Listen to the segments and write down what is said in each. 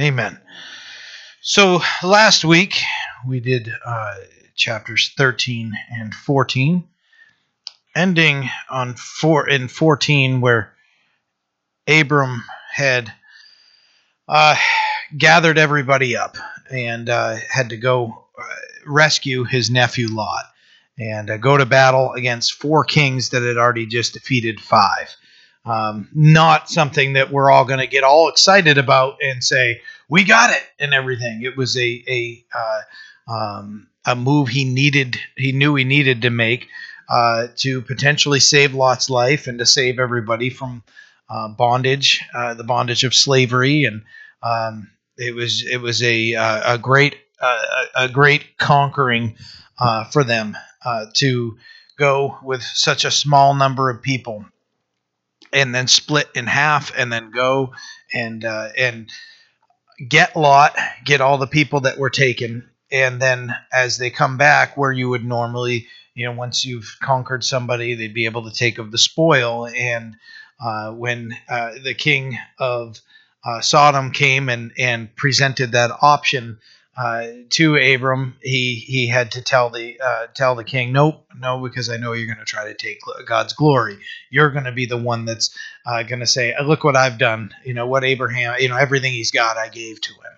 Amen. So last week we did chapters 13 and 14, ending on in 14 where Abram had gathered everybody up and had to go rescue his nephew Lot and go to battle against four kings that had already just defeated five. Not something that we're all going to get all excited about and say, we got it and everything. It was a move he needed. He knew he needed to make to potentially save Lot's life and to save everybody from bondage, the bondage of slavery. And it was a great conquering for them to go with such a small number of people and then split in half and then go and get Lot, get all the people that were taken. And then as they come back, where you would normally, once you've conquered somebody, they'd be able to take of the spoil. And when the king of Sodom came and presented that option to Abram, he had to tell the king, no, because I know you're going to try to take God's glory. You're going to be the one that's going to say, look what I've done. What Abraham, everything he's got, I gave to him.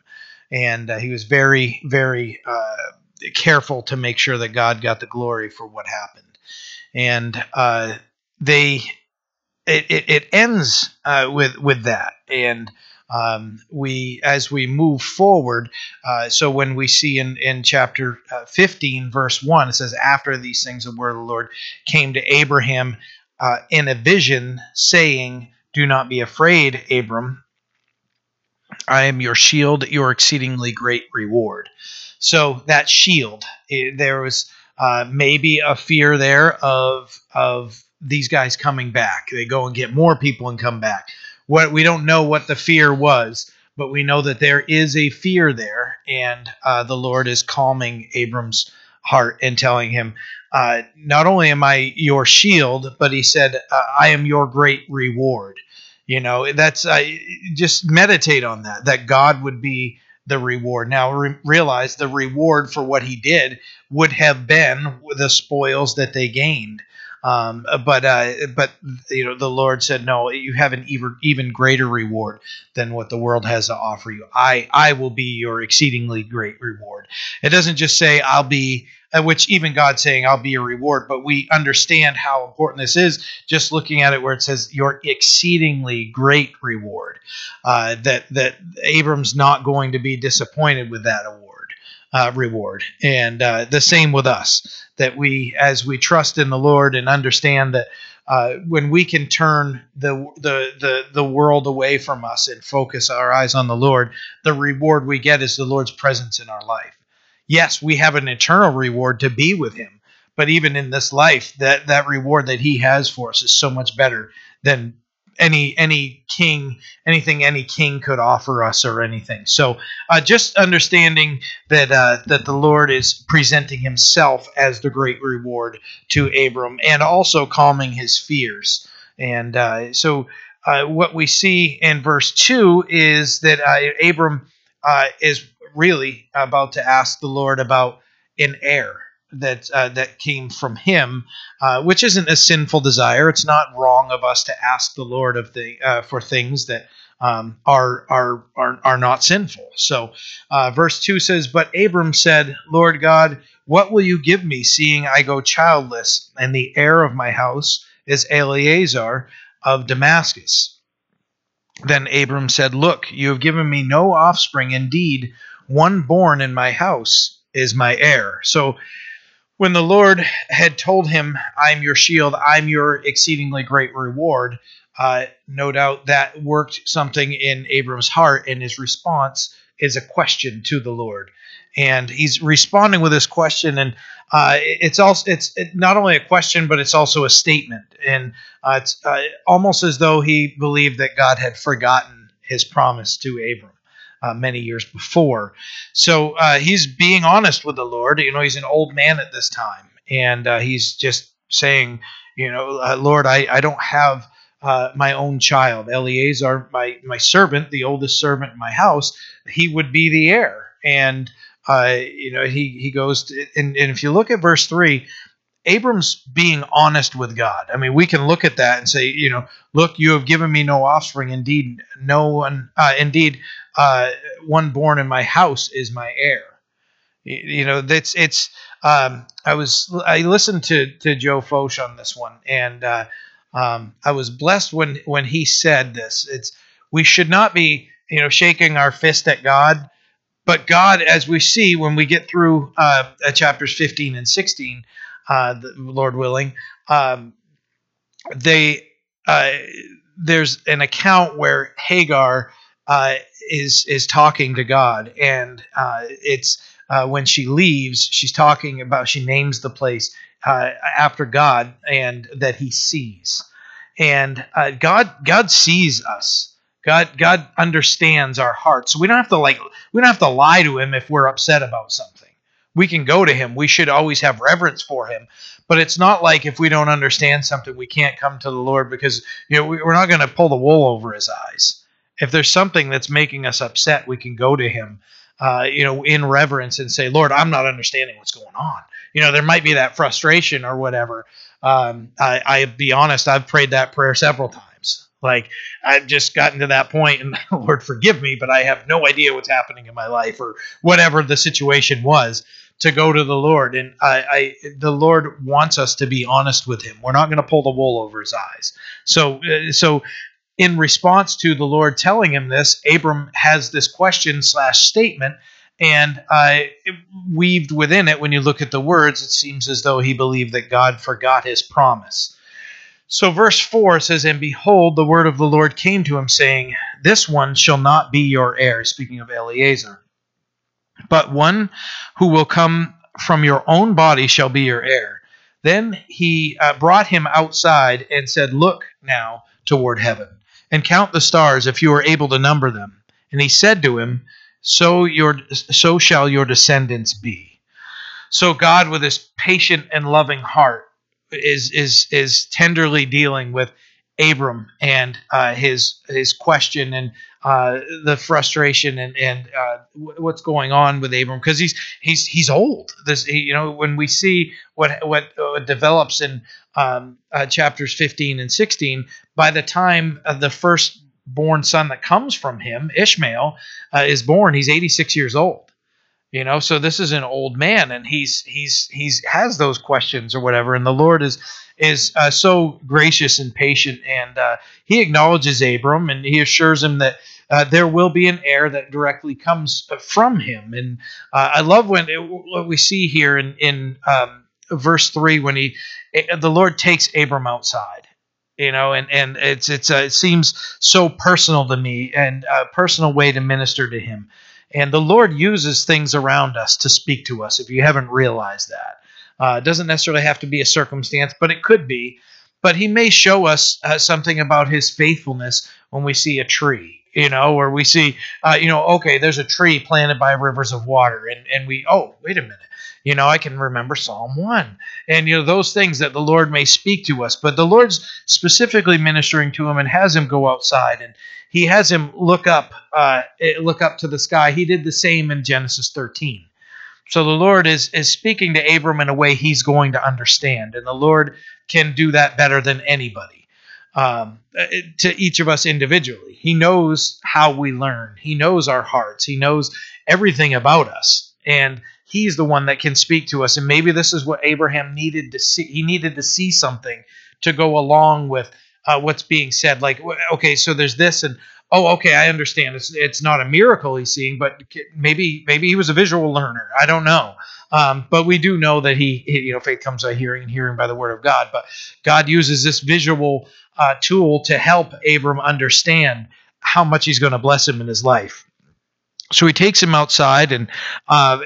And he was very, very careful to make sure that God got the glory for what happened. And it ends with that. And as we move forward, so when we see in chapter 15, verse 1, it says, after these things, the word of the Lord came to Abraham in a vision, saying, do not be afraid, Abram. I am your shield, your exceedingly great reward. So that shield, there was maybe a fear there of these guys coming back. They go and get more people and come back. We don't know what the fear was, but we know that there is a fear there, and the Lord is calming Abram's heart and telling him, not only am I your shield, but he said, I am your great reward. That's just meditate on that God would be the reward. Now realize the reward for what he did would have been the spoils that they gained. But the Lord said, no, you have an even greater reward than what the world has to offer you. I will be your exceedingly great reward. It doesn't just say I'll be, which even God's saying I'll be a reward, but we understand how important this is just looking at it where it says your exceedingly great reward, that Abram's not going to be disappointed with that award. Reward. And the same with us, that we, as we trust in the Lord and understand that when we can turn the world away from us and focus our eyes on the Lord, the reward we get is the Lord's presence in our life. Yes, we have an eternal reward to be with him, but even in this life, that reward that he has for us is so much better than anything any king could offer us or anything. So just understanding that the Lord is presenting himself as the great reward to Abram and also calming his fears. And so what we see in verse 2 is that Abram is really about to ask the Lord about an heir that came from him, which isn't a sinful desire. It's not wrong of us to ask the Lord for things that are not sinful. So verse 2 says, but Abram said, Lord God, what will you give me, seeing I go childless, and the heir of my house is Eleazar of Damascus? Then Abram said, look, you have given me no offspring. Indeed, one born in my house is my heir. So when the Lord had told him, I'm your shield, I'm your exceedingly great reward, no doubt that worked something in Abram's heart, and his response is a question to the Lord. And he's responding with this question, and it's not only a question, but it's also a statement. And it's almost as though he believed that God had forgotten his promise to Abram many years before. So he's being honest with the Lord. He's an old man at this time, and he's just saying, Lord, I don't have my own child. Eleazar, my servant, the oldest servant in my house, he would be the heir. And he goes to, and if you look at verse 3, Abram's being honest with God. I mean, we can look at that and say, look, you have given me no offspring. Indeed, one born in my house is my heir. I listened to Joe Foch on this one, and I was blessed when he said this. We should not be shaking our fist at God, but God, as we see when we get through chapters 15 and 16. Lord willing, there's an account where Hagar is talking to God, and it's when she leaves, she's talking about, she names the place after God, and that He sees, and God sees us. God understands our hearts, so we don't have to lie to Him if we're upset about something. We can go to Him. We should always have reverence for Him. But it's not like if we don't understand something, we can't come to the Lord, because we're not going to pull the wool over His eyes. If there's something that's making us upset, we can go to Him, in reverence and say, Lord, I'm not understanding what's going on. There might be that frustration or whatever. I be honest, I've prayed that prayer several times. Like, I've just gotten to that point, and Lord, forgive me, but I have no idea what's happening in my life, or whatever the situation was, to go to the Lord. And the Lord wants us to be honest with Him. We're not going to pull the wool over His eyes. So in response to the Lord telling him this, Abram has this question/statement, and weaved within it, when you look at the words, it seems as though he believed that God forgot His promise. So verse 4 says, "And behold, the word of the Lord came to him, saying, This one shall not be your heir," speaking of Eliezer, "but one who will come from your own body shall be your heir." Then he brought him outside and said, "Look now toward heaven, and count the stars, if you are able to number them." And he said to him, So shall your descendants be." So God, with His patient and loving heart, is tenderly dealing with Abram and his question, and the frustration, and what's going on with Abram, because he's old. When we see what develops in chapters 15 and 16, by the time the firstborn son that comes from him, Ishmael, is born, he's 86 years old. So this is an old man, and he's has those questions or whatever. And the Lord is so gracious and patient, and He acknowledges Abram, and He assures him that there will be an heir that directly comes from Him. And I love what we see here in verse 3, when the Lord takes Abram outside. And it seems so personal to me, and a personal way to minister to him. And the Lord uses things around us to speak to us, if you haven't realized that. It doesn't necessarily have to be a circumstance, but it could be. But He may show us something about His faithfulness when we see a tree, or we see, okay, there's a tree planted by rivers of water. And we, oh, wait a minute, I can remember Psalm 1. And, those things that the Lord may speak to us. But the Lord's specifically ministering to him, and has him go outside, and He has him look up to the sky. He did the same in Genesis 13. So the Lord is speaking to Abram in a way he's going to understand, and the Lord can do that better than anybody, to each of us individually. He knows how we learn. He knows our hearts. He knows everything about us, and He's the one that can speak to us. And maybe this is what Abraham needed to see. He needed to see something to go along with what's being said. Like, okay, so there's this, and okay, I understand. It's not a miracle he's seeing, but maybe he was a visual learner. I don't know. But we do know that he faith comes by hearing, and hearing by the word of God. But God uses this visual tool to help Abram understand how much He's going to bless him in his life. So He takes him outside, and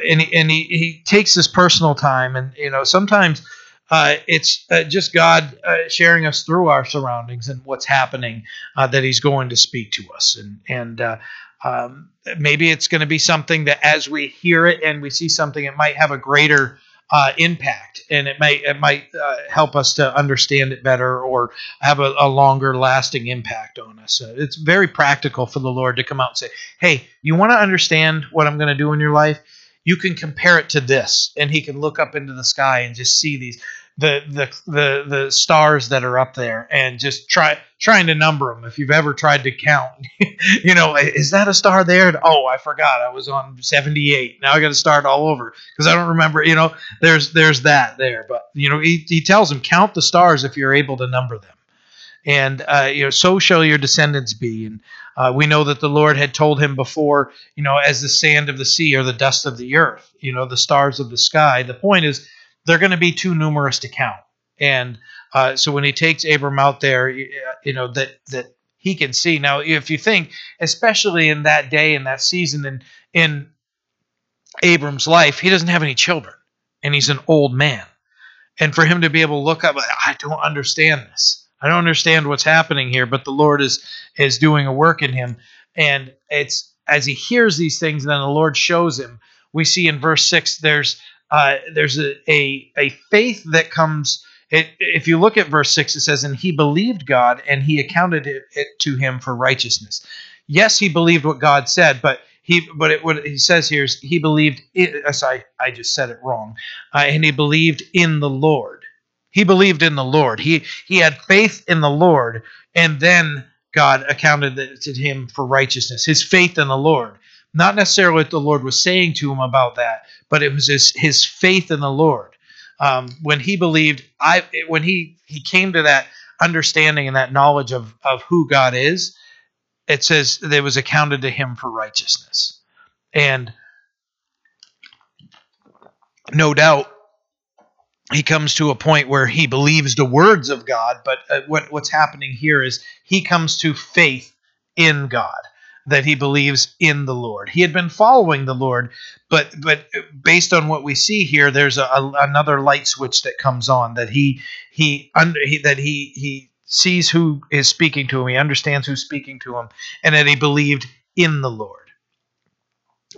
he takes this personal time, and sometimes. It's just God sharing us through our surroundings and what's happening, that He's going to speak to us. And maybe it's going to be something that, as we hear it and we see something, it might have a greater impact, and it might help us to understand it better or have a longer lasting impact on us. It's very practical for the Lord to come out and say, hey, you want to understand what I'm going to do in your life? You can compare it to this, and he can look up into the sky and just see these the stars that are up there, and just trying to number them. If you've ever tried to count, you know, is that a star there? And, oh, I forgot. I was on 78. Now I got to start all over because I don't remember. You know, there's that there, but you know, he tells them, count the stars if you're able to number them, and you know, so shall your descendants be. And we know that the Lord had told him before, you know, as the sand of the sea or the dust of the earth, you know, the stars of the sky. The point is, they're going to be too numerous to count. And so when he takes Abram out there, you know, that he can see. Now, if you think, especially in that day, in that season, in Abram's life, he doesn't have any children, and he's an old man. And for him to be able to look up, I don't understand this. I don't understand what's happening here, but the Lord is doing a work in him. And it's as he hears these things, then the Lord shows him. We see in verse 6, there's a faith that comes. If you look at verse 6, it says, and he believed God, and he accounted it to him for righteousness. Yes, he believed what God said, what he says here is he believed it. I just said it wrong. And he believed in the Lord. He believed in the Lord. He had faith in the Lord, and then God accounted it to him for righteousness. His faith in the Lord. Not necessarily what the Lord was saying to him about that, but it was his faith in the Lord. When he believed, when he came to that understanding and that knowledge of who God is, it says that it was accounted to him for righteousness. And no doubt, he comes to a point where he believes the words of God, but what's happening here is he comes to faith in God. That he believes in the Lord. He had been following the Lord, but based on what we see here, there's another light switch that comes on, that he sees who is speaking to him, he understands who's speaking to him, and that he believed in the Lord.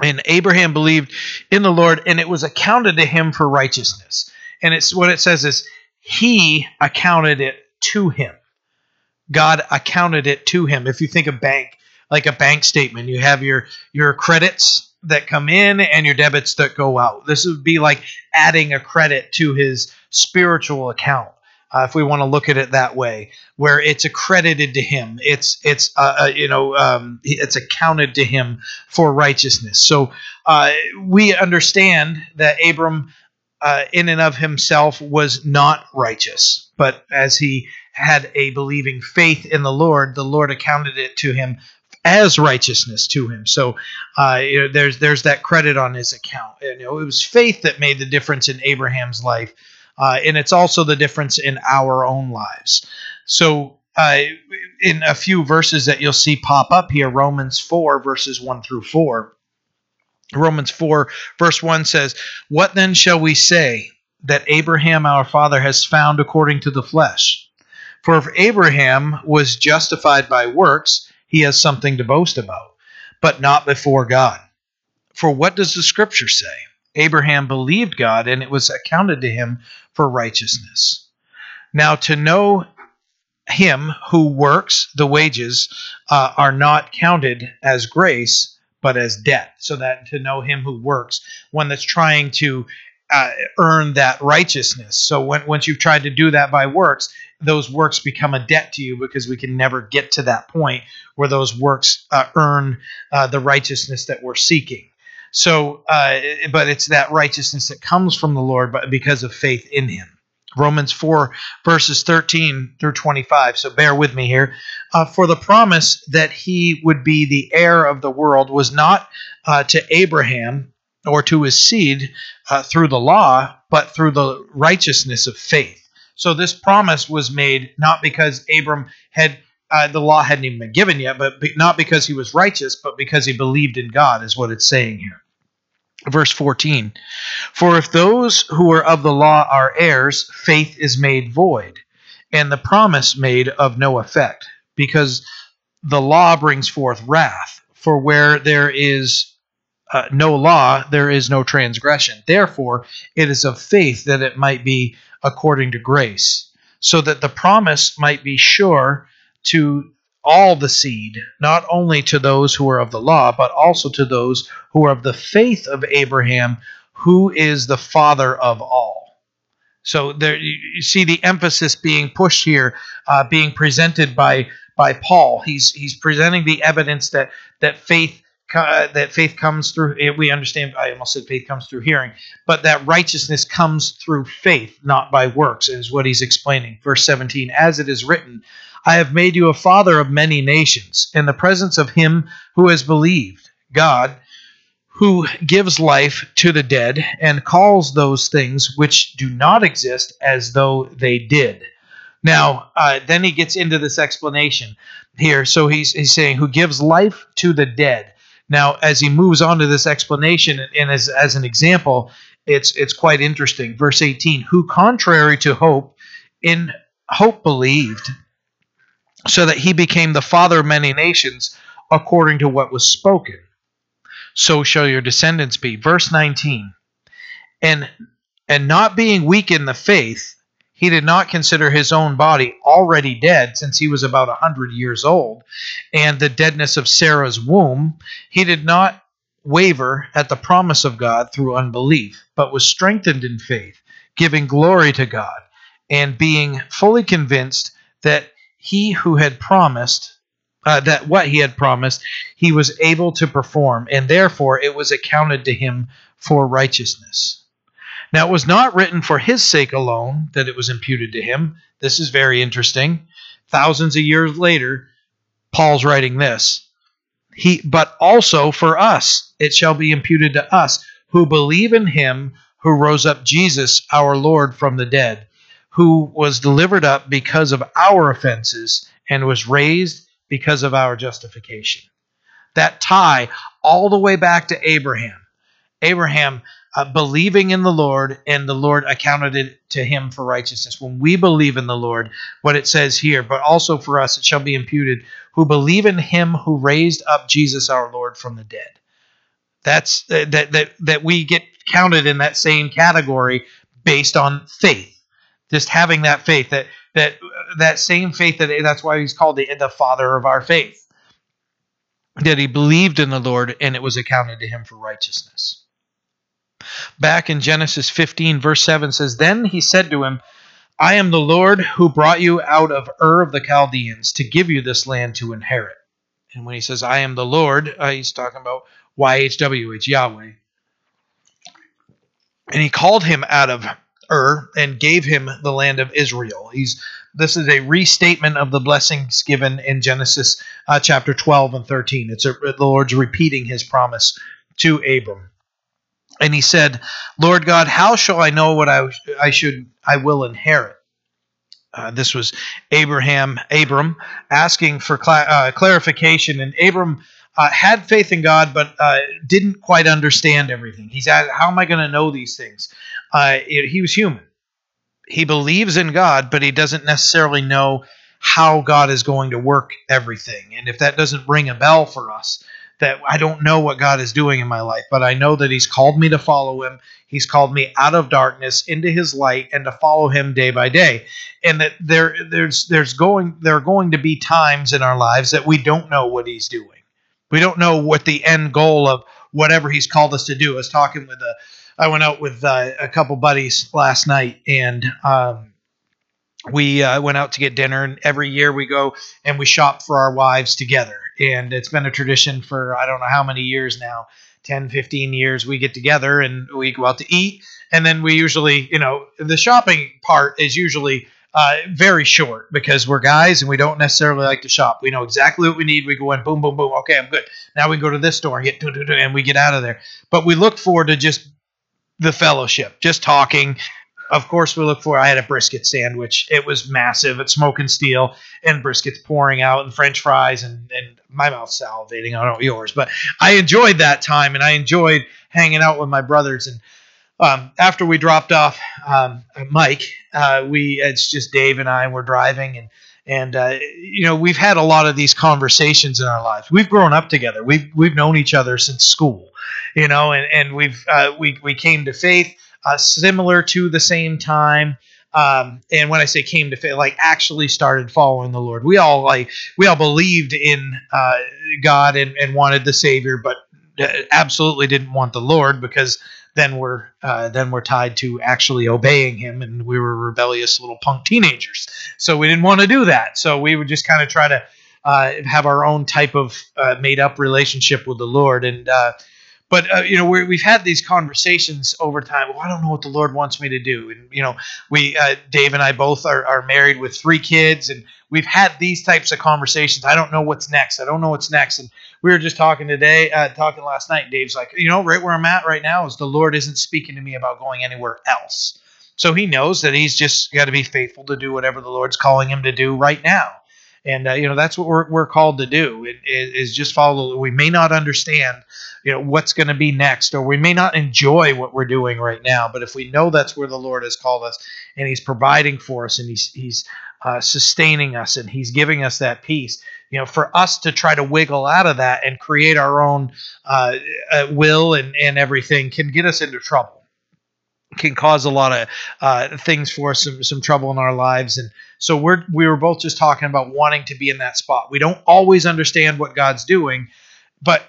And Abraham believed in the Lord, and it was accounted to him for righteousness. And it's what it says is he accounted it to him. God accounted it to him. If you think of bank, like a bank statement, you have your credits that come in and your debits that go out. This would be like adding a credit to his spiritual account, if we want to look at it that way, where it's accredited to him. It's accounted to him for righteousness. So we understand that Abram, in and of himself, was not righteous, but as he had a believing faith in the Lord accounted it to him as righteousness to him. So there's that credit on his account. You know, it was faith that made the difference in Abraham's life, and it's also the difference in our own lives. So in a few verses that you'll see pop up here, Romans 4, verses 1 through 4. Romans 4, verse 1 says, what then shall we say that Abraham our father has found according to the flesh? For if Abraham was justified by works, he has something to boast about, but not before God. For what does the Scripture say? Abraham believed God, and it was accounted to him for righteousness. Now to know him who works, the wages are not counted as grace, but as debt. So that to know him who works, one that's trying to earn that righteousness. So once you've tried to do that by works, those works become a debt to you, because we can never get to that point where those works earn the righteousness that we're seeking. So, but it's that righteousness that comes from the Lord, but because of faith in him. Romans 4, verses 13 through 25, so bear with me here. For the promise that he would be the heir of the world was not to Abraham or to his seed through the law, but through the righteousness of faith. So this promise was made not because Abram had the law hadn't even been given yet, but not because he was righteous, but because he believed in God is what it's saying here. Verse 14, for if those who are of the law are heirs, faith is made void, and the promise made of no effect, because the law brings forth wrath. For where there is no law, there is no transgression. Therefore, it is of faith that it might be according to grace, so that the promise might be sure to all the seed, not only to those who are of the law, but also to those who are of the faith of Abraham, who is the father of all. So there, you see the emphasis being pushed here, being presented by Paul. He's presenting the evidence that faith comes through. We understand. I almost said faith comes through hearing, but that righteousness comes through faith, not by works, is what he's explaining. Verse 17, as it is written, I have made you a father of many nations in the presence of him who has believed, God, who gives life to the dead and calls those things which do not exist as though they did. Now, then he gets into this explanation here. So he's saying, who gives life to the dead. Now, as he moves on to this explanation, and as an example, it's quite interesting. Verse 18, who contrary to hope, in hope believed, so that he became the father of many nations, according to what was spoken. So shall your descendants be. Verse 19, and not being weak in the faith, he did not consider his own body already dead, since he was about 100 years old, and the deadness of Sarah's womb. He did not waver at the promise of God through unbelief, but was strengthened in faith, giving glory to God, and being fully convinced that he who had promised, that what he had promised, he was able to perform, and therefore it was accounted to him for righteousness. Now, it was not written for his sake alone that it was imputed to him. This is very interesting. Thousands of years later, Paul's writing this. But also for us, it shall be imputed to us who believe in him who rose up Jesus, our Lord, from the dead, who was delivered up because of our offenses and was raised because of our justification. That tie all the way back to Abraham. Believing in the Lord, and the Lord accounted it to him for righteousness. When we believe in the Lord, what it says here, but also for us it shall be imputed, who believe in him who raised up Jesus our Lord from the dead. That's that we get counted in that same category based on faith. Just having that faith, that same faith, that's why he's called the father of our faith. That he believed in the Lord, and it was accounted to him for righteousness. Back in Genesis 15, verse 7 says, Then he said to him, I am the Lord who brought you out of Ur of the Chaldeans to give you this land to inherit. And when he says, I am the Lord, he's talking about YHWH, Yahweh. And he called him out of Ur and gave him the land of Israel. This is a restatement of the blessings given in Genesis chapter 12 and 13. It's the Lord's repeating his promise to Abram. And he said, Lord God, how shall I know what I will inherit? This was Abram asking for clarification. And Abram had faith in God, but didn't quite understand everything. He's asked, how am I going to know these things? He was human. He believes in God, but he doesn't necessarily know how God is going to work everything. And if that doesn't ring a bell for us, that I don't know what God is doing in my life, but I know that he's called me to follow him. He's called me out of darkness into his light and to follow him day by day. And that there are going to be times in our lives that we don't know what he's doing. We don't know what the end goal of whatever he's called us to do. I was talking with I went out with a couple buddies last night, and we went out to get dinner, and every year we go and we shop for our wives together. And it's been a tradition for I don't know how many years now, 10, 15 years. We get together and we go out to eat. And then we usually, the shopping part is usually very short because we're guys and we don't necessarily like to shop. We know exactly what we need. We go in, boom, boom, boom. Okay, I'm good. Now we go to this store and get do, and we get out of there. But we look forward to just the fellowship, just talking. Of course, we look for. I had a brisket sandwich. It was massive. It's smoke and steel, and brisket's pouring out, and French fries, and my mouth's salivating. I don't know about yours, but I enjoyed that time, and I enjoyed hanging out with my brothers. And after we dropped off Mike, it's just Dave and I, and we're driving, and And, we've had a lot of these conversations in our lives. We've grown up together. We've known each other since school, and we came to faith similar to the same time. And when I say came to faith, actually started following the Lord. We all believed in God and wanted the Savior, but absolutely didn't want the Lord, because then we're tied to actually obeying him, and we were rebellious little punk teenagers. So we didn't want to do that. So we would just kind of try to have our own type of made-up relationship with the Lord. And we've had these conversations over time. Well, I don't know what the Lord wants me to do. And Dave and I both are married with 3 kids, and we've had these types of conversations. I don't know what's next. I don't know what's next. And we were just talking last night. Dave's like, right where I'm at right now is the Lord isn't speaking to me about going anywhere else. So he knows that he's just got to be faithful to do whatever the Lord's calling him to do right now. And, that's what we're called to do, is just follow. We may not understand, what's going to be next, or we may not enjoy what we're doing right now. But if we know that's where the Lord has called us, and he's providing for us, and he's sustaining us, and he's giving us that peace, for us to try to wiggle out of that and create our own will and everything can get us into trouble. Can cause a lot of things for us, some trouble in our lives. And so we were both just talking about wanting to be in that spot. We don't always understand what God's doing, but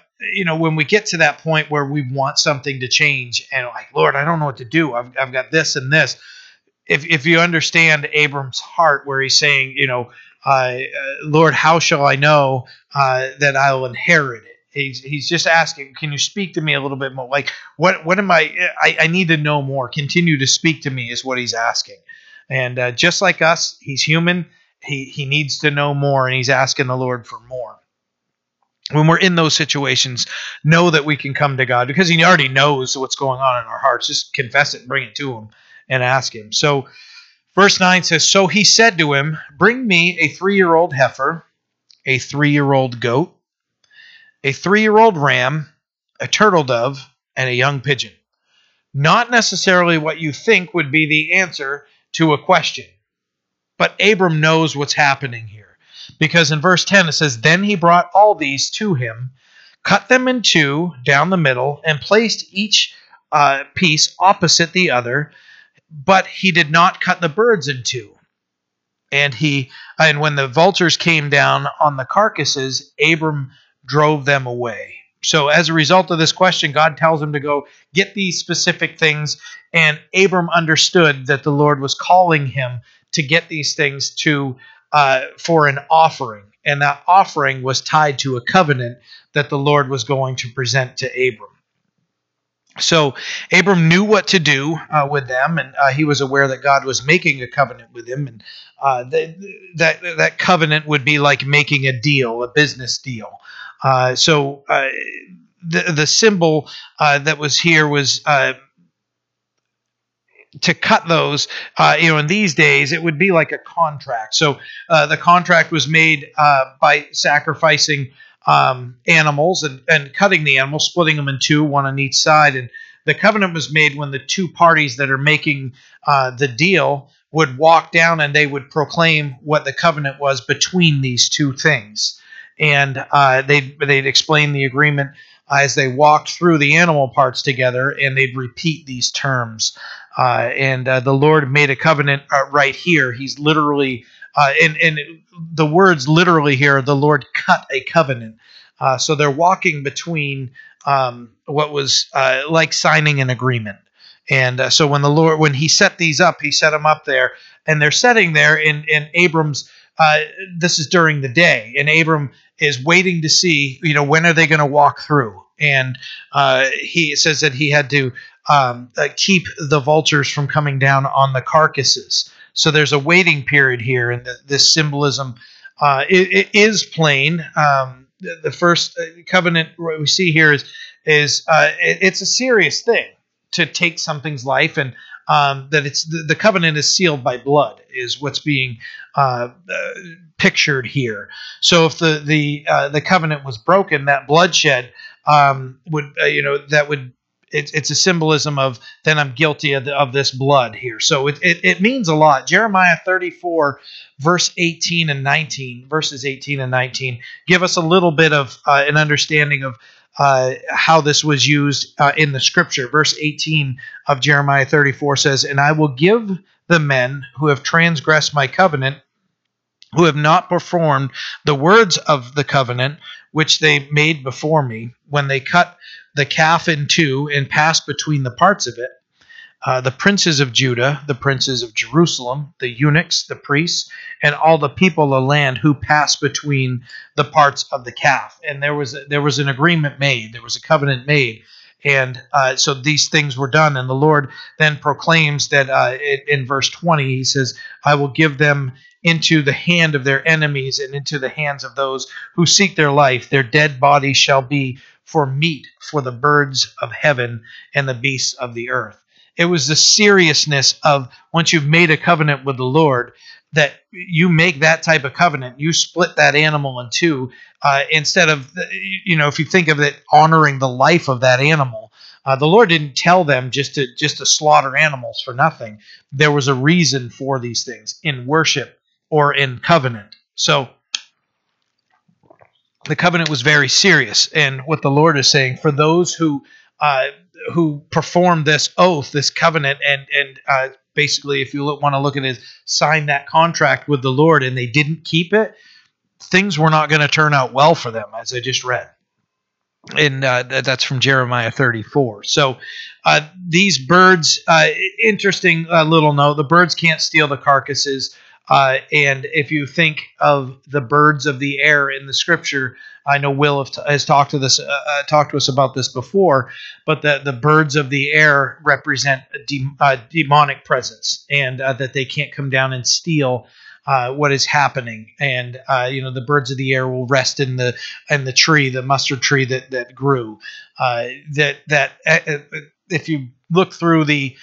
when we get to that point where we want something to change, and Lord, I don't know what to do. I've got this and this. If you understand Abram's heart, where he's saying, Lord, how shall I know that I'll inherit it? He's just asking, can you speak to me a little bit more? What am I need to know more. Continue to speak to me is what he's asking. And just like us, he's human. He needs to know more, and he's asking the Lord for more. When we're in those situations, know that we can come to God, because he already knows what's going on in our hearts. Just confess it and bring it to him and ask him. So verse 9 says, so he said to him, bring me a 3-year-old heifer, a 3-year-old goat, a 3-year-old ram, a turtle dove, and a young pigeon. Not necessarily what you think would be the answer to a question. But Abram knows what's happening here, because in verse 10 it says, then he brought all these to him, cut them in two down the middle, and placed each piece opposite the other, but he did not cut the birds in two. And when the vultures came down on the carcasses, Abram drove them away. So as a result of this question, God tells him to go get these specific things, and Abram understood that the Lord was calling him to get these things for an offering, and that offering was tied to a covenant that the Lord was going to present to Abram. So Abram knew what to do with them, and he was aware that God was making a covenant with him, and that covenant would be like making a deal, a business deal. So the symbol that was here was to cut those. In these days, it would be like a contract. So the contract was made by sacrificing animals and cutting the animals, splitting them in two, one on each side. And the covenant was made when the two parties that are making the deal would walk down, and they would proclaim what the covenant was between these two things. And they'd explain the agreement as they walked through the animal parts together, and they'd repeat these terms. And the Lord made a covenant right here. He's literally, and the words literally here, the Lord cut a covenant. So they're walking between what was like signing an agreement. And so when he set these up, he set them up there, and they're sitting there in Abram's. This is during the day, and Abram is waiting to see, when are they going to walk through? And he says that he had to keep the vultures from coming down on the carcasses. So there's a waiting period here, and this symbolism it is plain. The first covenant we see here is it's a serious thing to take something's life, and that it's the covenant is sealed by blood is what's being pictured here. So if the covenant was broken, that bloodshed would that would it's a symbolism of then I'm guilty of this blood here. So it means a lot. Jeremiah 34, verse 18 and 19, verses 18 and 19, give us a little bit of an understanding of how this was used in the scripture. Verse 18 of Jeremiah 34 says, "And I will give the men who have transgressed my covenant, who have not performed the words of the covenant which they made before me, when they cut the calf in two and passed between the parts of it, the princes of Judah, the princes of Jerusalem, the eunuchs, the priests, and all the people of the land who passed between the parts of the calf." And there was an agreement made. There was a covenant made. And so these things were done. And the Lord then proclaims that in verse 20, he says, "I will give them into the hand of their enemies and into the hands of those who seek their life. Their dead bodies shall be for meat for the birds of heaven and the beasts of the earth." It was the seriousness of, once you've made a covenant with the Lord, that you make that type of covenant, you split that animal in two, instead of, if you think of it, honoring the life of that animal. The Lord didn't tell them just to slaughter animals for nothing. There was a reason for these things in worship or in covenant. So the covenant was very serious. And what the Lord is saying, for those who performed this oath, this covenant, and basically, if you want to look at it, sign that contract with the Lord, and they didn't keep it, things were not going to turn out well for them, as I just read. And that's from Jeremiah 34. So these birds, interesting little note, the birds can't steal the carcasses. And if you think of the birds of the air in the scripture, I know Will has talked to us about this before, but the birds of the air represent a demonic presence, and that they can't come down and steal what is happening. And the birds of the air will rest in the tree, the mustard tree that grew. If you look through the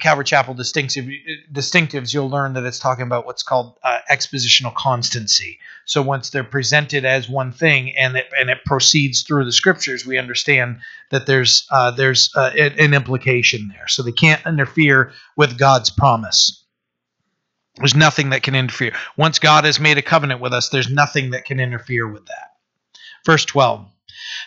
Calvary Chapel distinctives, you'll learn that it's talking about what's called expositional constancy. So once they're presented as one thing and it proceeds through the scriptures, we understand that there's an implication there. So they can't interfere with God's promise. There's nothing that can interfere. Once God has made a covenant with us, there's nothing that can interfere with that. Verse 12.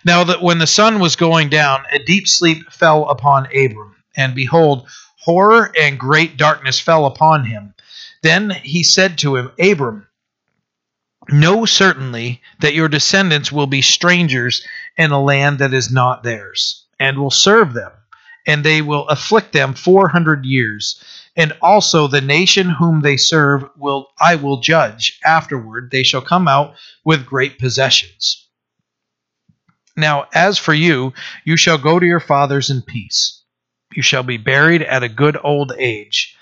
"Now that when the sun was going down, a deep sleep fell upon Abram, and behold, horror and great darkness fell upon him. Then he said to him, 'Abram, know certainly that your descendants will be strangers in a land that is not theirs, and will serve them, and they will afflict them 400 years. And also the nation whom they serve I will judge. Afterward they shall come out with great possessions. Now, as for you, you shall go to your fathers in peace. You shall be buried at a good old age.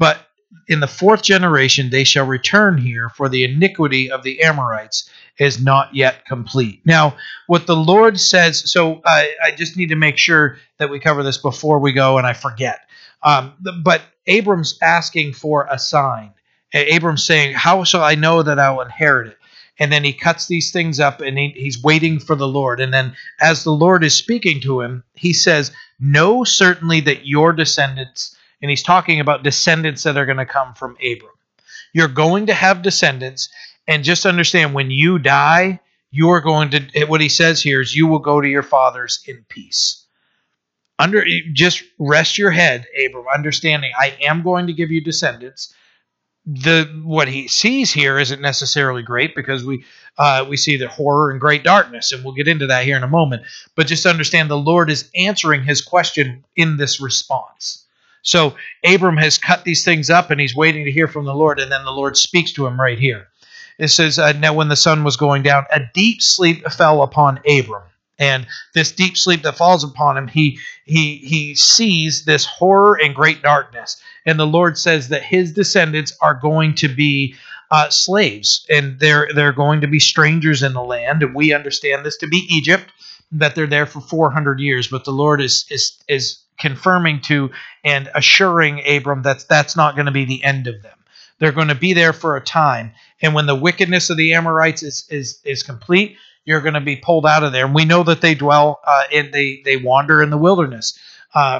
But in the fourth generation they shall return here, for the iniquity of the Amorites is not yet complete.'" Now, what the Lord says, so I just need to make sure that we cover this before we go and I forget. But Abram's asking for a sign. Abram's saying, "How shall I know that I will inherit it?" And then he cuts these things up, and he's waiting for the Lord. And then as the Lord is speaking to him, he says, "Know certainly that your descendants," and he's talking about descendants that are going to come from Abram. You're going to have descendants, and just understand, when you die, you are going to, what he says here is, you will go to your fathers in peace. Just rest your head, Abram, understanding I am going to give you descendants. What he sees here isn't necessarily great, because we see the horror and great darkness, and we'll get into that here in a moment. But just understand, the Lord is answering his question in this response. So Abram has cut these things up, and he's waiting to hear from the Lord, and then the Lord speaks to him right here. It says, "Now when the sun was going down, a deep sleep fell upon Abram." And this deep sleep that falls upon him, he sees this horror and great darkness. And the Lord says that his descendants are going to be slaves, and they're going to be strangers in the land. And we understand this to be Egypt, that they're there for 400 years. But the Lord is confirming to and assuring Abram that that's not going to be the end of them. They're going to be there for a time. And when the wickedness of the Amorites is complete, you're going to be pulled out of there. And we know that they dwell and they wander in the wilderness.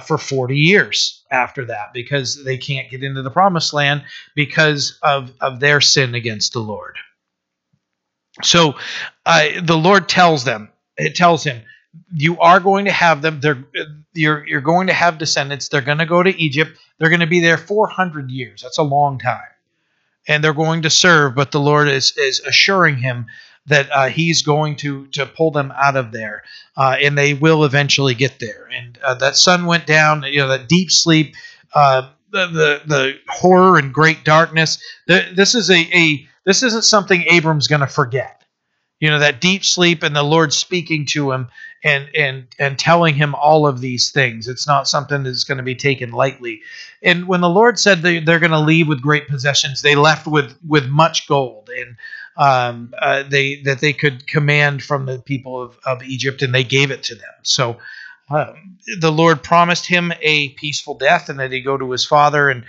for 40 years after that, because they can't get into the promised land because of their sin against the Lord. So the Lord tells them, it tells him, you are going to have them. You're going to have descendants. They're going to go to Egypt. They're going to be there 400 years. That's a long time. And they're going to serve, but the Lord is assuring him that he's going to pull them out of there, and they will eventually get there. And that sun went down, that deep sleep, the horror and great darkness. This isn't something Abram's going to forget. That deep sleep and the Lord speaking to him and telling him all of these things. It's not something that's going to be taken lightly. And when the Lord said they're going to leave with great possessions, they left with much gold and that they could command from the people of Egypt, and they gave it to them. So the Lord promised him a peaceful death, and that he'd go to his father, and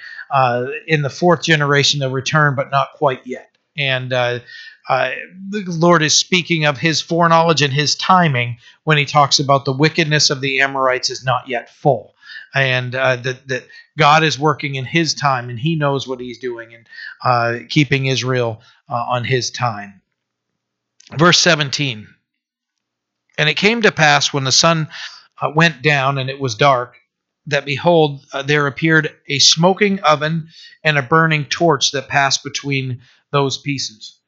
in the fourth generation they'll return, but not quite yet. And the Lord is speaking of his foreknowledge and his timing when he talks about the wickedness of the Amorites is not yet full, and that God is working in his time, and he knows what he's doing, and keeping Israel on his time. Verse 17, and it came to pass when the sun went down and it was dark, that behold, there appeared a smoking oven and a burning torch that passed between those pieces.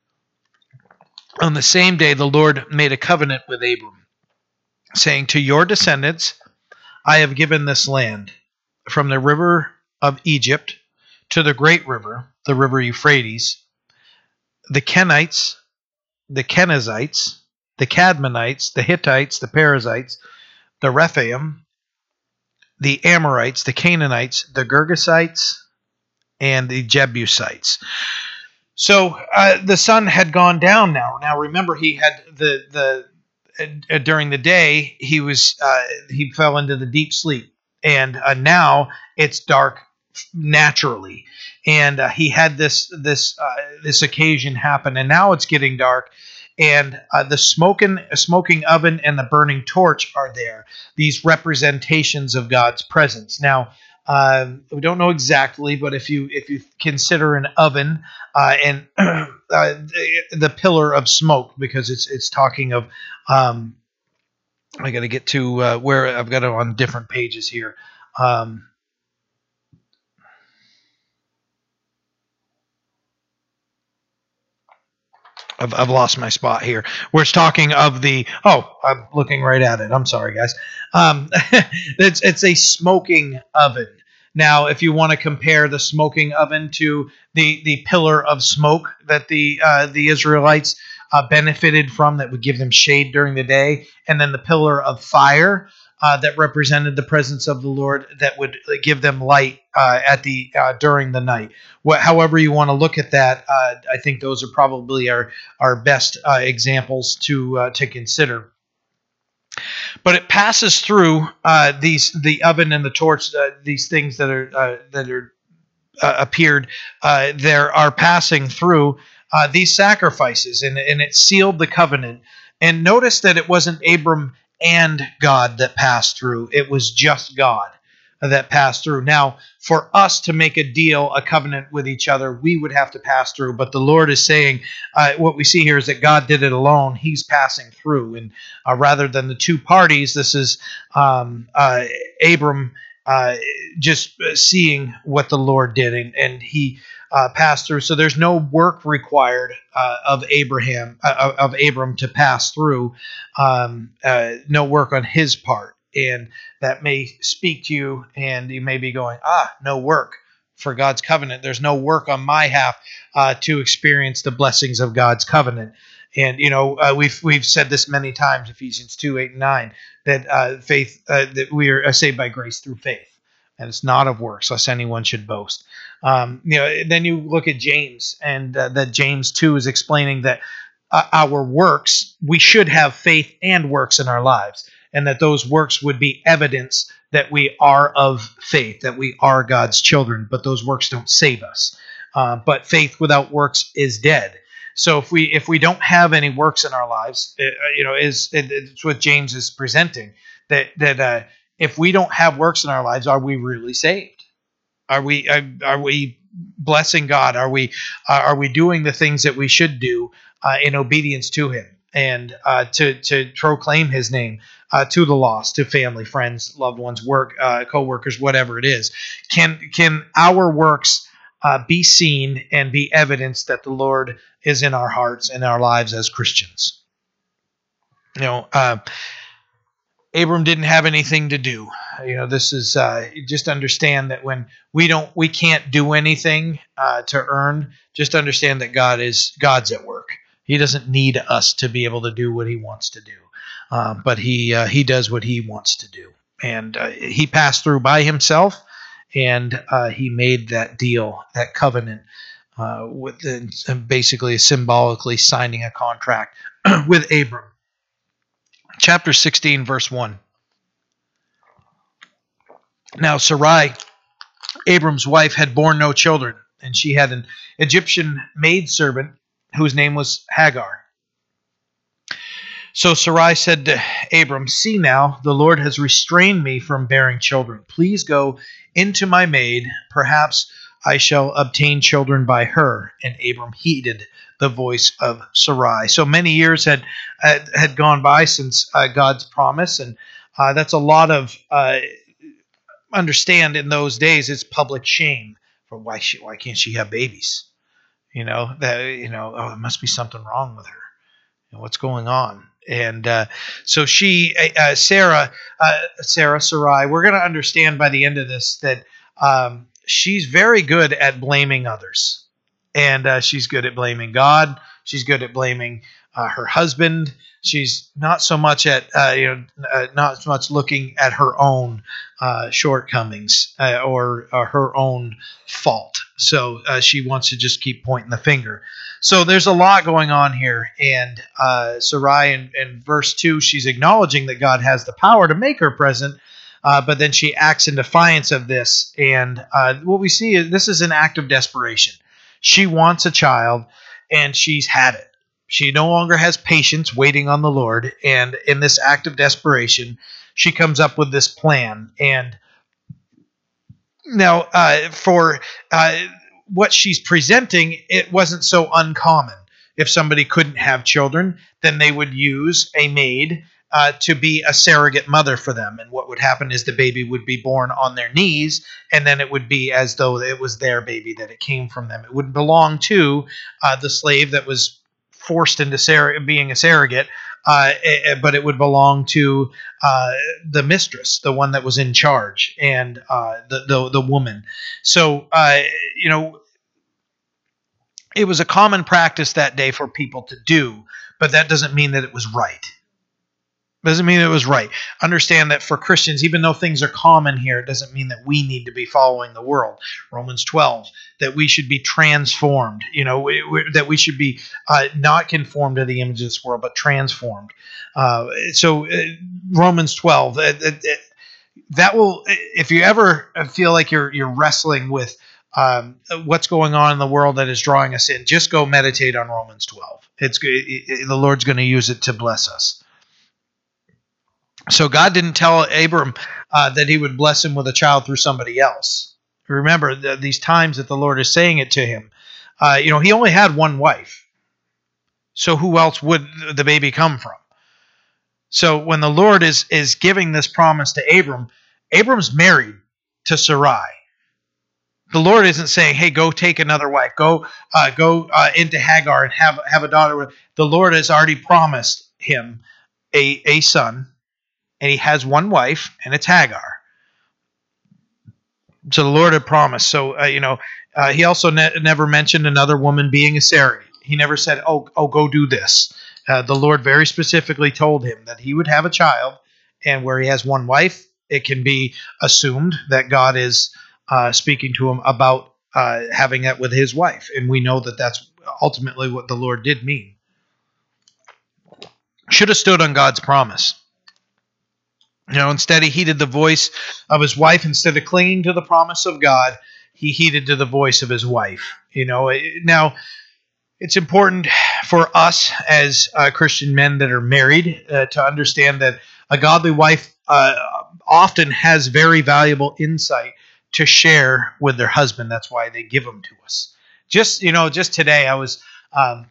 On the same day, the Lord made a covenant with Abram, saying, to your descendants I have given this land, from the river of Egypt to the great river, the river Euphrates, the Kenites, the Kenizzites, the Kadmonites, the Hittites, the Perizzites, the Rephaim, the Amorites, the Canaanites, the Girgashites, and the Jebusites. So the sun had gone down now. Now remember, he had the during the day he fell into the deep sleep, and now it's dark naturally, and he had this occasion happen, and now it's getting dark, and the smoking oven and the burning torch are there. These representations of God's presence. Now, we don't know exactly, but if you consider an oven and the pillar of smoke, because it's talking of I got to get to where I've got it on different pages here. I've lost my spot here. We're talking of I'm looking right at it. I'm sorry, guys. It's a smoking oven. Now, if you want to compare the smoking oven to the pillar of smoke that the Israelites benefited from, that would give them shade during the day, and then the pillar of fire that represented the presence of the Lord, that would give them light during the night. However you want to look at that, I think those are probably our best examples to consider. But it passes through the oven and the torch. These things that appeared there are passing through these sacrifices, and it sealed the covenant. And notice that it wasn't Abram and God that passed through; it was just God that passed through. Now, for us to make a deal, a covenant with each other, we would have to pass through. But the Lord is saying, what we see here is that God did it alone. He's passing through. And rather than the two parties, this is Abram just seeing what the Lord did. And he passed through. So there's no work required of Abram to pass through. No work on his part. And that may speak to you, and you may be going, no work for God's covenant. There's no work on my half to experience the blessings of God's covenant. And, we've said this many times, Ephesians 2:8-9, that faith, that we are saved by grace through faith. And it's not of works, lest anyone should boast. Then you look at James, and that James 2 is explaining that our works, we should have faith and works in our lives, and that those works would be evidence that we are of faith, that we are God's children, but those works don't save us. But faith without works is dead. So if we don't have any works in our lives, it's what James is presenting, that if we don't have works in our lives, are we really saved? Are we blessing God? Are we doing the things that we should do in obedience to Him and to proclaim His name to the lost, to family, friends, loved ones, work, co-workers, whatever it is? Can our works be seen and be evidence that the Lord is in our hearts and our lives as Christians? You know, Abram didn't have anything to do. You know, this is just understand that when we can't do anything to earn. Just understand that God's at work. He doesn't need us to be able to do what He wants to do, but He does what He wants to do. And He passed through by Himself, and He made that deal, that covenant, with basically symbolically signing a contract with Abram. Chapter 16, verse 1. Now Sarai, Abram's wife, had borne no children, and she had an Egyptian maidservant whose name was Hagar. So Sarai said to Abram, "See now, the Lord has restrained me from bearing children. Please go into my maid. Perhaps I shall obtain children by her." And Abram heeded the voice of Sarai. So many years had gone by since God's promise, and that's a lot of understand in those days. It's public shame for why can't she have babies? You know that there must be something wrong with her. And what's going on? And so she, Sarai. We're going to understand by the end of this that she's very good at blaming others. And she's good at blaming God. She's good at blaming her husband. She's not so much at not so much looking at her own shortcomings or her own fault. So she wants to just keep pointing the finger. So there's a lot going on here. And Sarai in verse 2, she's acknowledging that God has the power to make her present. But then she acts in defiance of this. And what we see is this is an act of desperation. She wants a child, and she's had it. She no longer has patience waiting on the Lord, and in this act of desperation, she comes up with this plan. And now, for what she's presenting, it wasn't so uncommon. If somebody couldn't have children, then they would use a maid to be a surrogate mother for them. And what would happen is the baby would be born on their knees, and then it would be as though it was their baby, that it came from them. It would belong to the slave that was forced into being a surrogate, but it would belong to the mistress, the one that was in charge, and the woman. So, it was a common practice that day for people to do, but that doesn't mean that it was right. Doesn't mean it was right. Understand that for Christians, even though things are common here, it doesn't mean that we need to be following the world. Romans 12, that we should be transformed. You know, that we should be not conformed to the image of this world, but transformed. Romans 12, that will. If you ever feel like you're wrestling with what's going on in the world that is drawing us in, just go meditate on Romans 12. The Lord's going to use it to bless us. So God didn't tell Abram that He would bless him with a child through somebody else. Remember these times that the Lord is saying it to him. He only had one wife. So who else would the baby come from? So when the Lord is giving this promise to Abram, Abram's married to Sarai. The Lord isn't saying, "Hey, go take another wife. Go into Hagar and have a daughter." The Lord has already promised him a son. And he has one wife, and it's Hagar. So the Lord had promised. So, he also never mentioned another woman being a surrogate. He never said, oh, go do this. The Lord very specifically told him that he would have a child, and where he has one wife, it can be assumed that God is speaking to him about having that with his wife. And we know that that's ultimately what the Lord did mean. Should have stood on God's promise. Instead he heeded the voice of his wife. Instead of clinging to the promise of God, he heeded to the voice of his wife. Now it's important for us as Christian men that are married to understand that a godly wife often has very valuable insight to share with their husband. That's why they give them to us. Just today I was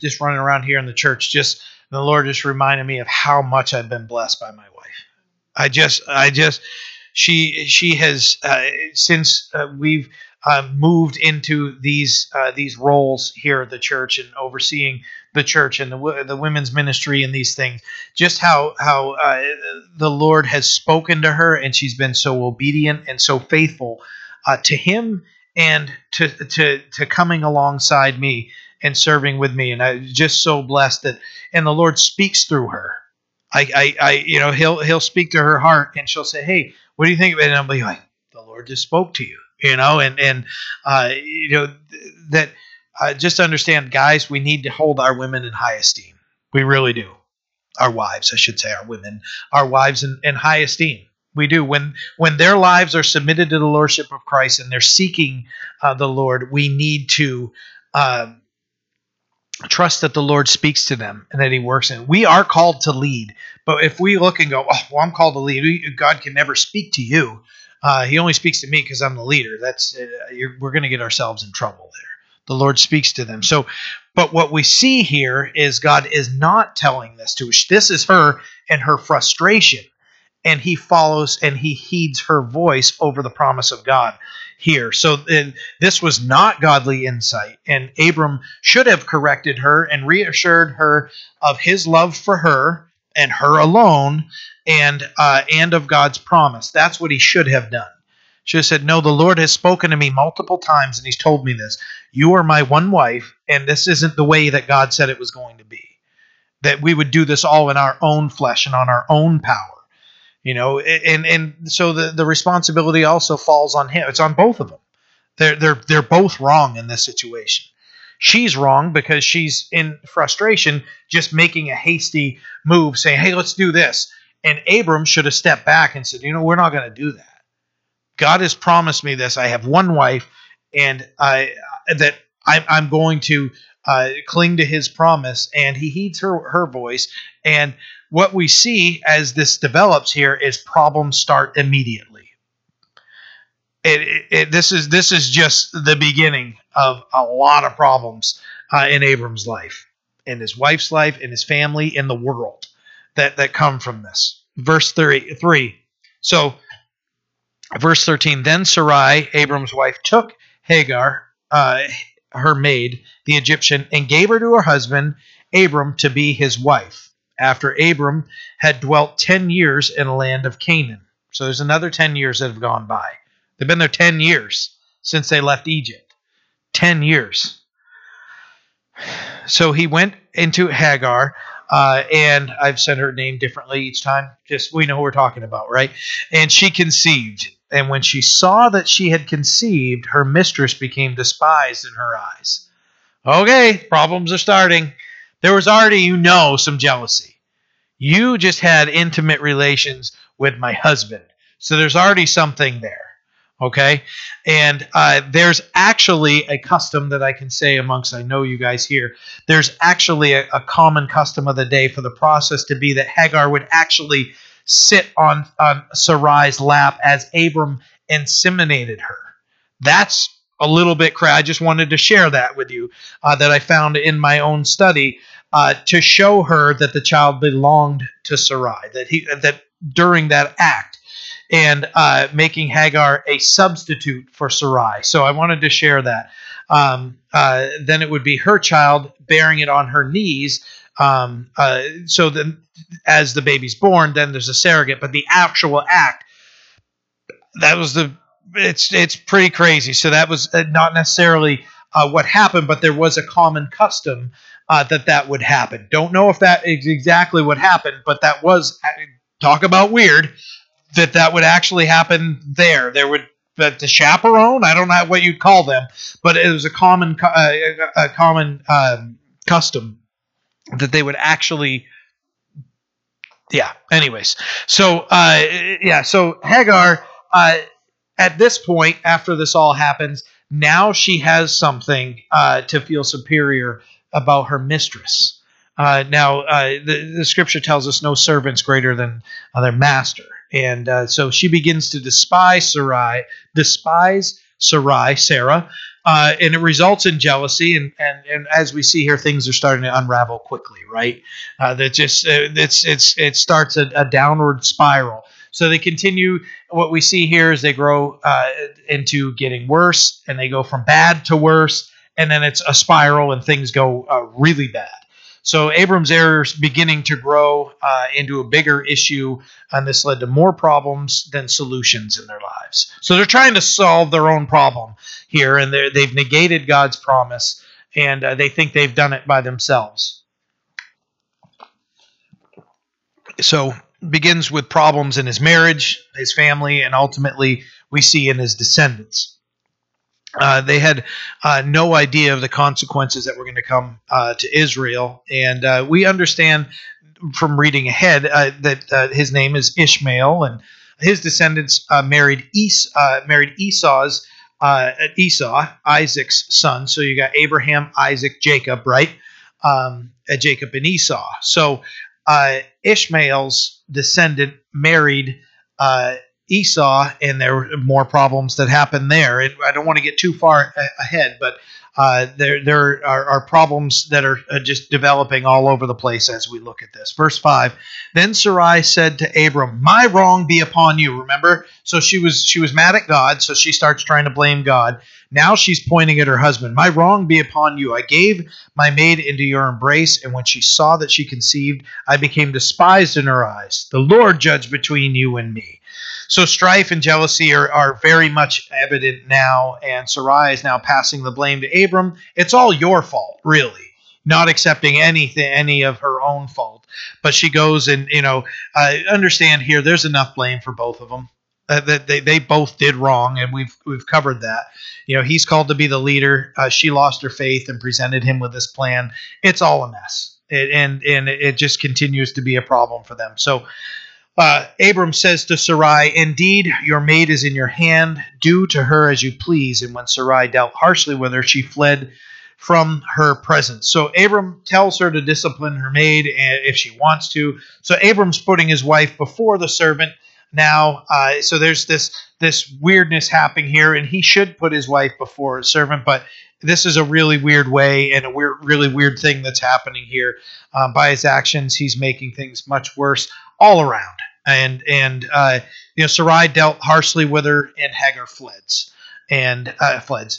just running around here in the church. The Lord just reminded me of how much I've been blessed by my wife. She has since we've moved into these roles here at the church and overseeing the church and the women's ministry and these things. Just how the Lord has spoken to her, and she's been so obedient and so faithful to Him and to coming alongside me and serving with me. And I'm just so blessed that, and the Lord speaks through her. He'll speak to her heart, and she'll say, "Hey, what do you think about it?" And I'll be like, "The Lord just spoke to you." Just understand, guys, we need to hold our women in high esteem. We really do. Our wives in high esteem. We do. When their lives are submitted to the Lordship of Christ and they're seeking the Lord, we need to trust that the Lord speaks to them and that He works in. We are called to lead, but if we look and go, "Oh, well, I'm called to lead," God can never speak to you. He only speaks to me because I'm the leader. We're going to get ourselves in trouble there. The Lord speaks to them. So, but what we see here is God is not telling this to us. This is her and her frustration, and He follows and He heeds her voice over the promise of God here. So this was not godly insight, and Abram should have corrected her and reassured her of his love for her and her alone, and of God's promise. That's what he should have done. Should have said, "No, the Lord has spoken to me multiple times, and He's told me this. You are my one wife, and this isn't the way that God said it was going to be. That we would do this all in our own flesh and on our own power." So the responsibility also falls on him. It's on both of them. They're both wrong in this situation. She's wrong because she's in frustration, just making a hasty move, saying, "Hey, let's do this." And Abram should have stepped back and said, "We're not going to do that. God has promised me this. I have one wife, and I'm going to cling to His promise." And He heeds her voice. And what we see as this develops here is problems start immediately. This is just the beginning of a lot of problems in Abram's life, in his wife's life, in his family, in the world that come from this. Verse 3. So, verse 13, then Sarai, Abram's wife, took Hagar, her maid, the Egyptian, and gave her to her husband, Abram, to be his wife, after Abram had dwelt 10 years in the land of Canaan. So there's another 10 years that have gone by. They've been there 10 years since they left Egypt. 10 years. So he went into Hagar, and I've said her name differently each time. Just we know who we're talking about, right? And she conceived. And when she saw that she had conceived, her mistress became despised in her eyes. Okay, problems are starting. There was already, some jealousy. You just had intimate relations with my husband. So there's already something there, okay? And there's actually a custom that I can say amongst, I know you guys here, there's actually a common custom of the day for the process to be that Hagar would actually sit on Sarai's lap as Abram inseminated her. That's a little bit crazy. I just wanted to share that with you, that I found in my own study, to show her that the child belonged to Sarai, that during that act, and making Hagar a substitute for Sarai. So I wanted to share that. Then it would be her child, bearing it on her knees. So then, as the baby's born, then there's a surrogate, but the actual act, that was it's pretty crazy. So that was not necessarily what happened, but there was a common custom that would happen. Don't know if that is exactly what happened, but that was, talk about weird, that would actually happen there. There would, but the chaperone, I don't know what you'd call them, but it was a common custom that they would actually, yeah. Anyways, so Hagar, at this point, after this all happens, now she has something to feel superior about her mistress. Now, the Scripture tells us no servant's greater than their master. And so she begins to despise Sarah, and it results in jealousy. And as we see here, things are starting to unravel quickly, right? It starts a downward spiral. So they continue. What we see here is they grow into getting worse, and they go from bad to worse, and then it's a spiral, and things go really bad. So Abram's error is beginning to grow into a bigger issue, and this led to more problems than solutions in their lives. So they're trying to solve their own problem here, and they've negated God's promise, and they think they've done it by themselves. So begins with problems in his marriage, his family, and ultimately we see in his descendants. They had no idea of the consequences that were going to come to Israel. And we understand from reading ahead that his name is Ishmael, and his descendants married Esau, Isaac's son. So you got Abraham, Isaac, Jacob, right? Jacob and Esau. So Ishmael's descendant married Esau, and there were more problems that happened there. And I don't want to get too far ahead, but there are problems that are just developing all over the place as we look at this. Verse 5, then Sarai said to Abram, my wrong be upon you. Remember? So she was mad at God, so she starts trying to blame God. Now she's pointing at her husband. My wrong be upon you. I gave my maid into your embrace, and when she saw that she conceived, I became despised in her eyes. The Lord judge between you and me. So strife and jealousy are very much evident now, and Sarai is now passing the blame to Abram. It's all your fault, really, not accepting any of her own fault. But she goes and, understand here there's enough blame for both of them. They both did wrong, and we've covered that. He's called to be the leader. She lost her faith and presented him with this plan. It's all a mess, and it just continues to be a problem for them. So Abram says to Sarai, indeed, your maid is in your hand. Do to her as you please. And when Sarai dealt harshly with her, she fled from her presence. So Abram tells her to discipline her maid if she wants to. So Abram's putting his wife before the servant now. So there's this weirdness happening here, and he should put his wife before his servant, but this is a really weird way and a really weird thing that's happening here. By his actions, he's making things much worse all around. And Sarai dealt harshly with her, and Hagar fled.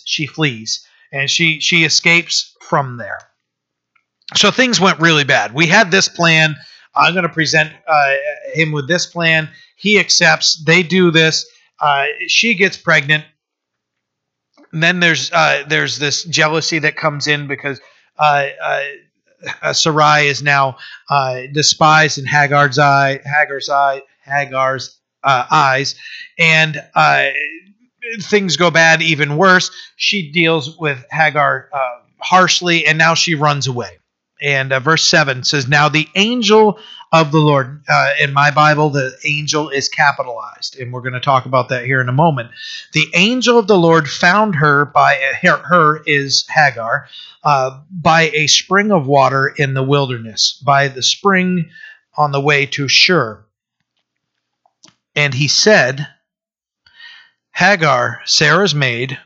She flees, and she escapes from there. So things went really bad. We had this plan. I'm going to present him with this plan. He accepts. They do this. She gets pregnant. And then there's this jealousy that comes in because Sarai is now despised in Hagar's eyes, and things go bad even worse. She deals with Hagar harshly, and now she runs away. And verse 7 says, now the angel of the Lord, in my Bible, the angel is capitalized. And we're going to talk about that here in a moment. The angel of the Lord found her by a spring of water in the wilderness, by the spring on the way to Shur. And he said, Hagar, Sarah's maid,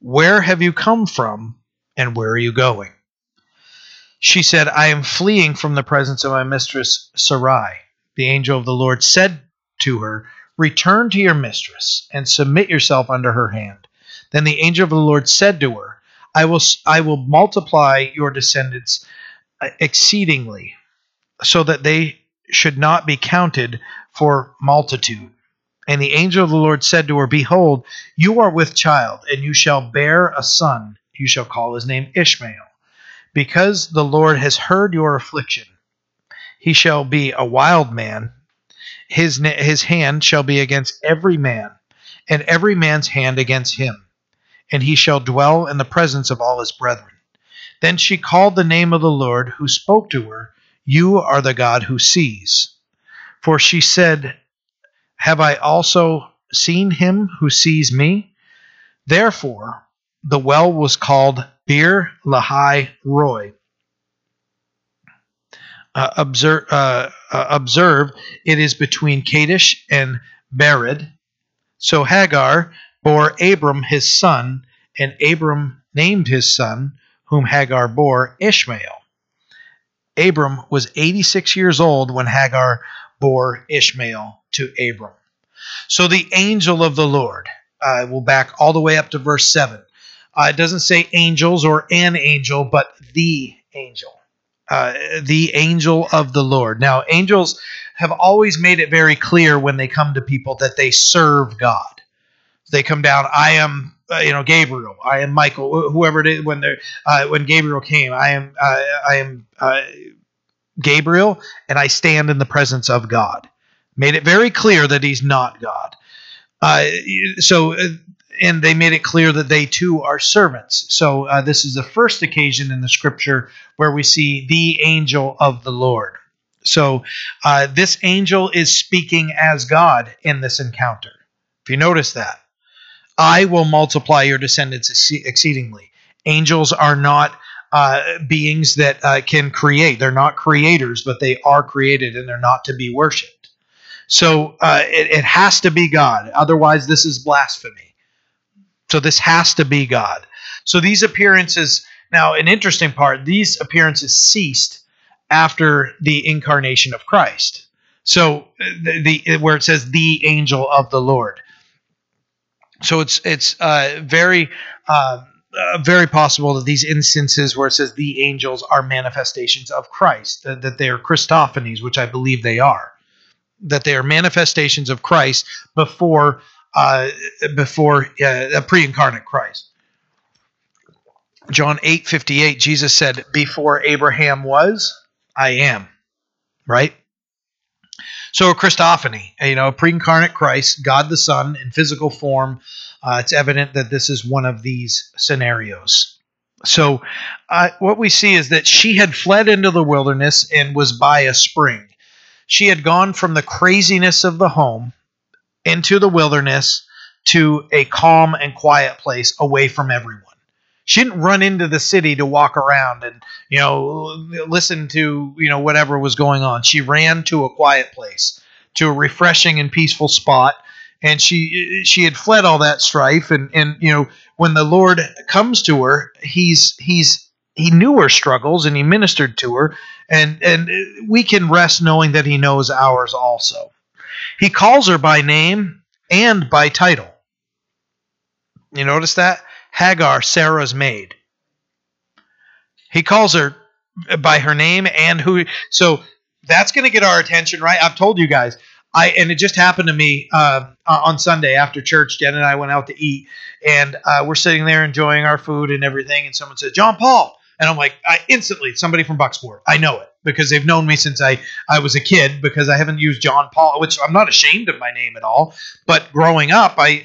where have you come from, and where are you going? She said, I am fleeing from the presence of my mistress Sarai. The angel of the Lord said to her, return to your mistress and submit yourself under her hand. Then the angel of the Lord said to her, I will multiply your descendants exceedingly, so that they should not be counted for multitude. And the angel of the Lord said to her, behold, you are with child, and you shall bear a son. You shall call his name Ishmael. Because the Lord has heard your affliction, he shall be a wild man. His hand shall be against every man, and every man's hand against him. And he shall dwell in the presence of all his brethren. Then she called the name of the Lord who spoke to her, you are the God who sees. For she said, have I also seen him who sees me? Therefore, the well was called Beer Lahai Roy. observe it is between Kadesh and Bered. So Hagar bore Abram his son, and Abram named his son, whom Hagar bore, Ishmael. Abram was 86 years old when Hagar bore Ishmael to Abram. So the angel of the Lord, we'll back all the way up to verse 7. It doesn't say angels or an angel, but the angel. The angel of the Lord. Now, angels have always made it very clear when they come to people that they serve God. They come down, I am, Gabriel, I am Michael, whoever it is. When Gabriel came, I am Gabriel, and I stand in the presence of God. Made it very clear that he's not God. And they made it clear that they too are servants. So this is the first occasion in the scripture where we see the angel of the Lord. So this angel is speaking as God in this encounter. If you notice that, I will multiply your descendants exceedingly. Angels are not beings that can create. They're not creators, but they are created, and they're not to be worshipped. So it has to be God. Otherwise, this is blasphemy. So this has to be God. So these appearances, now an interesting part, these appearances ceased after the incarnation of Christ. So where it says the angel of the Lord. So it's very possible that these instances where it says the angels are manifestations of Christ, that they are Christophanies, which I believe they are, that they are manifestations of Christ before a pre-incarnate Christ. John 8:58, Jesus said, "Before Abraham was, I am." Right? So a Christophany, a pre-incarnate Christ, God the Son in physical form. It's evident that this is one of these scenarios. So what we see is that she had fled into the wilderness and was by a spring. She had gone from the craziness of the home into the wilderness to a calm and quiet place away from everyone. She didn't run into the city to walk around and, listen to, whatever was going on. She ran to a quiet place, to a refreshing and peaceful spot. And she had fled all that strife. And when the Lord comes to her, he knew her struggles and he ministered to her. And we can rest knowing that he knows ours also. He calls her by name and by title. You notice that? Hagar, Sarah's maid. He calls her by her name and who. So that's going to get our attention, right? I've told you guys. And it just happened to me on Sunday after church. Jen and I went out to eat, and we're sitting there enjoying our food and everything, and someone said, "John Paul." And I'm like, somebody from Bucksport. I know it because they've known me since I was a kid, because I haven't used John Paul, which I'm not ashamed of my name at all. But growing up, I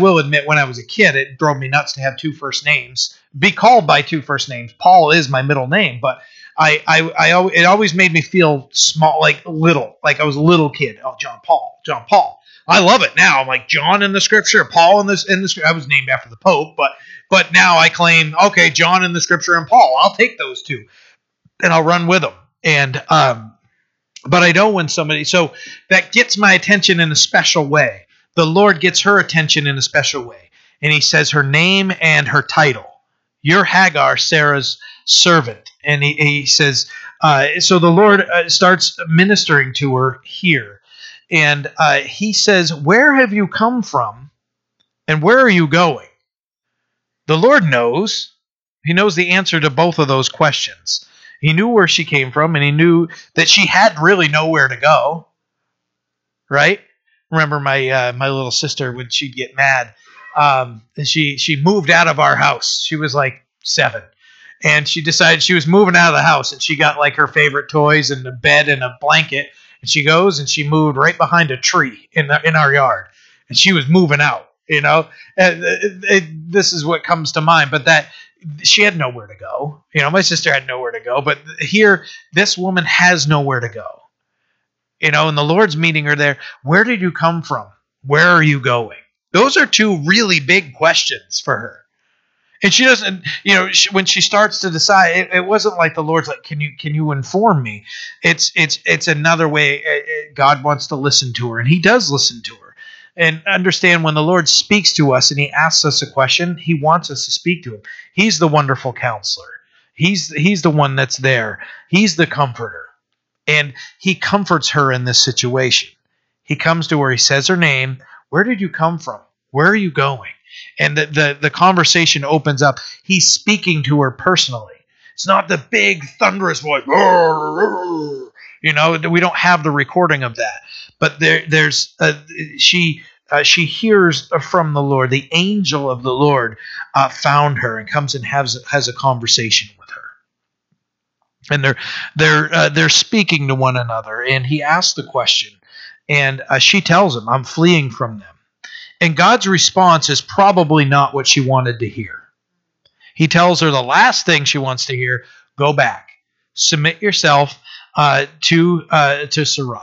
will admit when I was a kid, it drove me nuts to have two first names, be called by two first names. Paul is my middle name, but it always made me feel small, like I was a little kid. Oh, John Paul. I love it now. I'm like John in the scripture, Paul in the scripture. I was named after the Pope, but now I claim, okay, John in the scripture and Paul. I'll take those two, and I'll run with them. And but I know when somebody, so that gets my attention in a special way. The Lord gets her attention in a special way, and he says her name and her title. You're Hagar, Sarah's servant, and he says. So the Lord starts ministering to her here. And he says, "Where have you come from, and where are you going?" The Lord knows. He knows the answer to both of those questions. He knew where she came from, and he knew that she had really nowhere to go. Right? Remember my little sister when she'd get mad. She moved out of our house. She was like 7. And she decided she was moving out of the house, and she got like her favorite toys and a bed and a blanket. And she goes and she moved right behind a tree in our yard, and she was moving out. This is what comes to mind. But that she had nowhere to go. My sister had nowhere to go. But here, this woman has nowhere to go. And the Lord's meeting her there. Where did you come from? Where are you going? Those are two really big questions for her. And she doesn't, you know, when she starts to decide, it wasn't like the Lord's like, can you inform me? It's another way. God wants to listen to her, and he does listen to her. And understand, when the Lord speaks to us and he asks us a question, he wants us to speak to him. He's the wonderful counselor. He's the one that's there. He's the comforter. And he comforts her in this situation. He comes to her. He says her name. Where did you come from? Where are you going? And the conversation opens up. He's speaking to her personally. It's not the big thunderous voice. You know, we don't have the recording of that. But she hears from the Lord. The angel of the Lord found her and comes and has a conversation with her. And they're speaking to one another. And he asks the question, and she tells him, "I'm fleeing from them." And God's response is probably not what she wanted to hear. He tells her the last thing she wants to hear: go back, submit yourself to Sarai.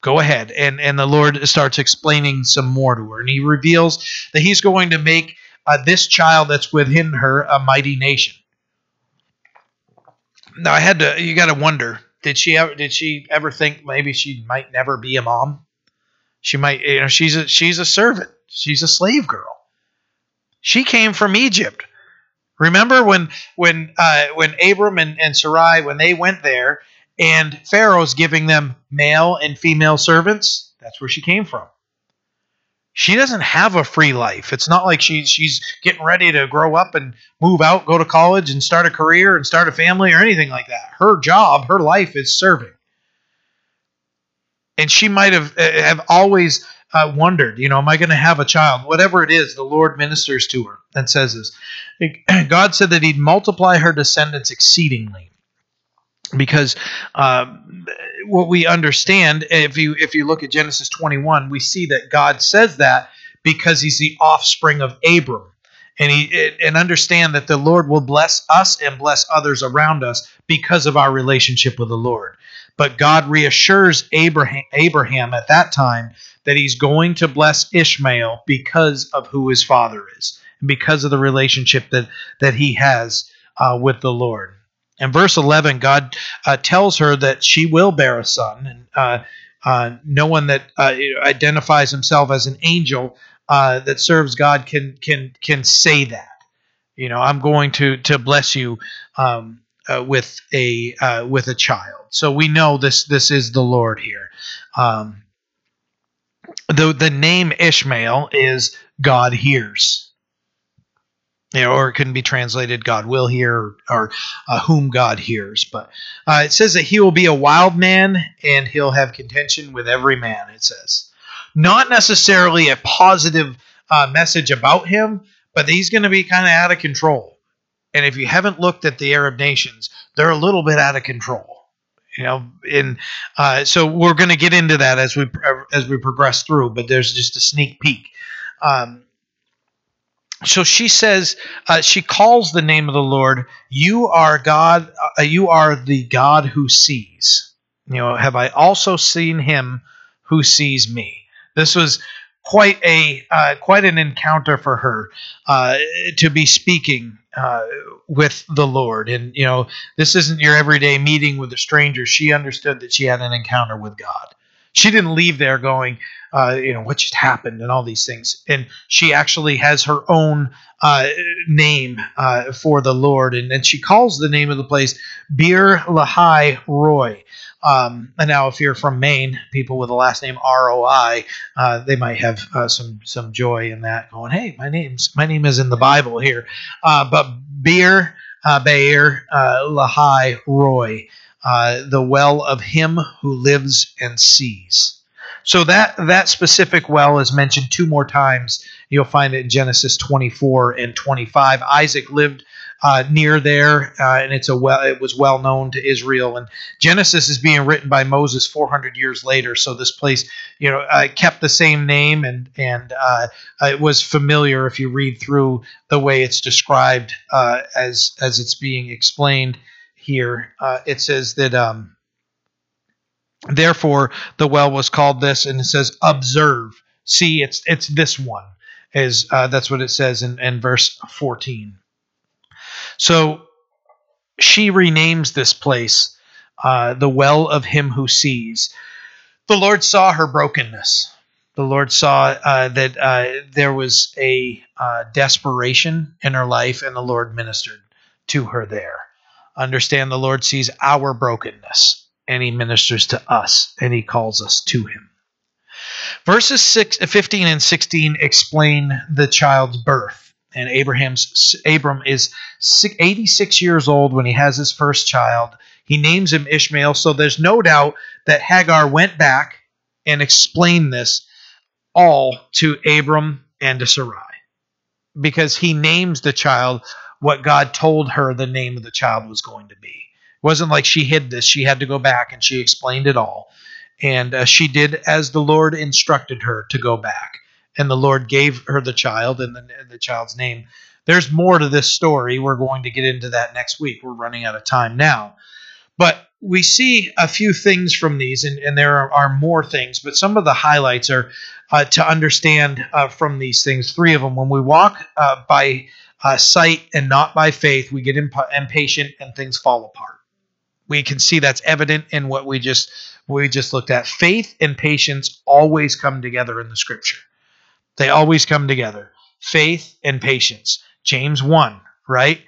Go ahead. And the Lord starts explaining some more to her. And he reveals that he's going to make this child that's within her a mighty nation. Now, you got to wonder, did she ever think maybe she might never be a mom? She might, you know, she's a servant. She's a slave girl. She came from Egypt. Remember when Abram and Sarai, when they went there, and Pharaoh's giving them male and female servants? That's where she came from. She doesn't have a free life. It's not like she's getting ready to grow up and move out, go to college and start a career and start a family or anything like that. Her job, her life is serving. And she might have always wondered, you know, am I going to have a child? Whatever it is, the Lord ministers to her and says this. God said that he'd multiply her descendants exceedingly. Because what we understand, if you look at Genesis 21, we see that God says that because he's the offspring of Abram. And understand that the Lord will bless us and bless others around us because of our relationship with the Lord. But God reassures Abraham at that time that he's going to bless Ishmael because of who his father is, and because of the relationship that he has with the Lord. In verse 11, God tells her that she will bear a son, and no one that identifies himself as an angel that serves God can say that. You know, I'm going to bless you with a child. So we know this is the Lord here. The name Ishmael is God hears, you know, or it can be translated God will hear, or whom God hears. But it says that he will be a wild man and he'll have contention with every man, it says. Not necessarily a positive message about him, but he's going to be kind of out of control. And if you haven't looked at the Arab nations, they're a little bit out of control. You know, so we're going to get into that as we progress through, but there's just a sneak peek. So she says, she calls the name of the Lord. You are God. You are the God who sees. You know, have I also seen him who sees me? This was quite an encounter for her to be speaking with the Lord. And, you know, this isn't your everyday meeting with a stranger. She understood that she had an encounter with God. She didn't leave there going, you know, what just happened and all these things. And she actually has her own name for the Lord. And then she calls the name of the place Beer Lahai Roy. And now if you're from Maine, people with the last name R-O-I, they might have some joy in that, going, hey, my name is in the Bible here. But Beer Lahai Roy, the well of him who lives and sees. So that specific well is mentioned two more times. You'll find it in Genesis 24 and 25. Isaac lived near there, and it's a well. It was well known to Israel. And Genesis is being written by Moses 400 years later, so this place, you know, kept the same name, and it was familiar if you read through the way it's described as it's being explained here. It says that therefore the well was called this, and it says observe, see, it's this one. is that's what it says in verse 14. So she renames this place the well of him who sees. The Lord saw her brokenness. The Lord saw that there was a desperation in her life, and the Lord ministered to her there. Understand, the Lord sees our brokenness, and he ministers to us, and he calls us to him. Verses 15 and 16 explain the child's birth. And Abram is 86 years old when he has his first child. He names him Ishmael, so there's no doubt that Hagar went back and explained this all to Abram and to Sarai, because he names the child what God told her the name of the child was going to be. It wasn't like she hid this. She had to go back, and she explained it all. And she did as the Lord instructed her to go back. And the Lord gave her the child and the child's name. There's more to this story. We're going to get into that next week. We're running out of time now. But we see a few things from these, and there are more things. But some of the highlights are to understand from these things, three of them. When we walk by sight and not by faith, we get impatient and things fall apart. We can see that's evident in what we just looked at. Faith and patience always come together in the Scripture. They always come together. Faith and patience. James 1, right?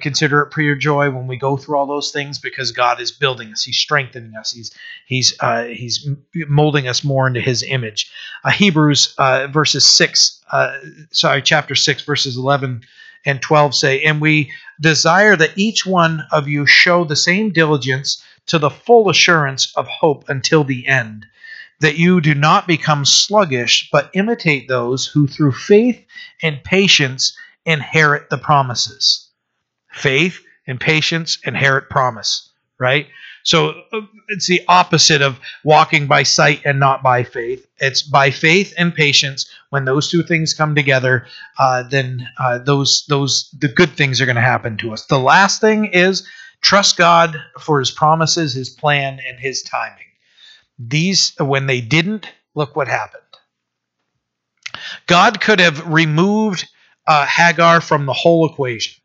Consider it pure joy when we go through all those things, because God is building us. He's strengthening us. He's molding us more into His image. Hebrews chapter 6, verses 11 and 12 say, "And we desire that each one of you show the same diligence to the full assurance of hope until the end, that you do not become sluggish, but imitate those who through faith and patience inherit the promises." Faith and patience inherit promise, right? So it's the opposite of walking by sight and not by faith. It's by faith and patience. When those two things come together, then the good things are going to happen to us. The last thing is trust God for His promises, His plan, and His timing. These, when they didn't, look what happened. God could have removed Hagar from the whole equation.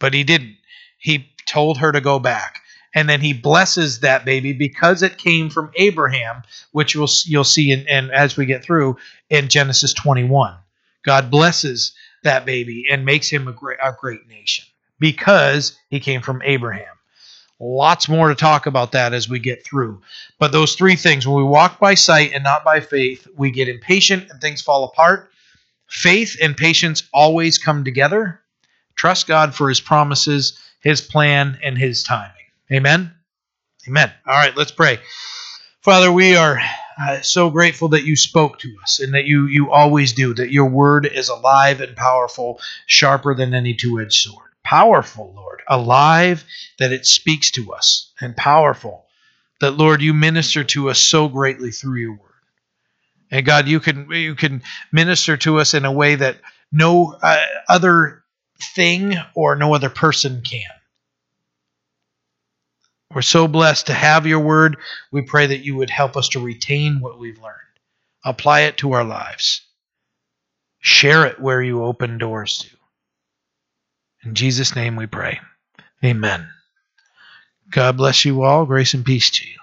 But he didn't. He told her to go back. And then he blesses that baby because it came from Abraham, which you'll see as we get through in Genesis 21. God blesses that baby and makes him a great nation because he came from Abraham. Lots more to talk about that as we get through. But those three things, when we walk by sight and not by faith, we get impatient and things fall apart. Faith and patience always come together. Trust God for His promises, His plan, and His timing. Amen? Amen. All right, let's pray. Father, we are so grateful that you spoke to us, and that you always do, that your word is alive and powerful, sharper than any two-edged sword. Powerful, Lord, alive, that it speaks to us, and powerful, that, Lord, you minister to us so greatly through your word. And, God, you can minister to us in a way that no other thing or no other person can. We're so blessed to have your word. We pray that you would help us to retain what we've learned, apply it to our lives, share it where you open doors to. In Jesus' name we pray. Amen. God bless you all. Grace and peace to you.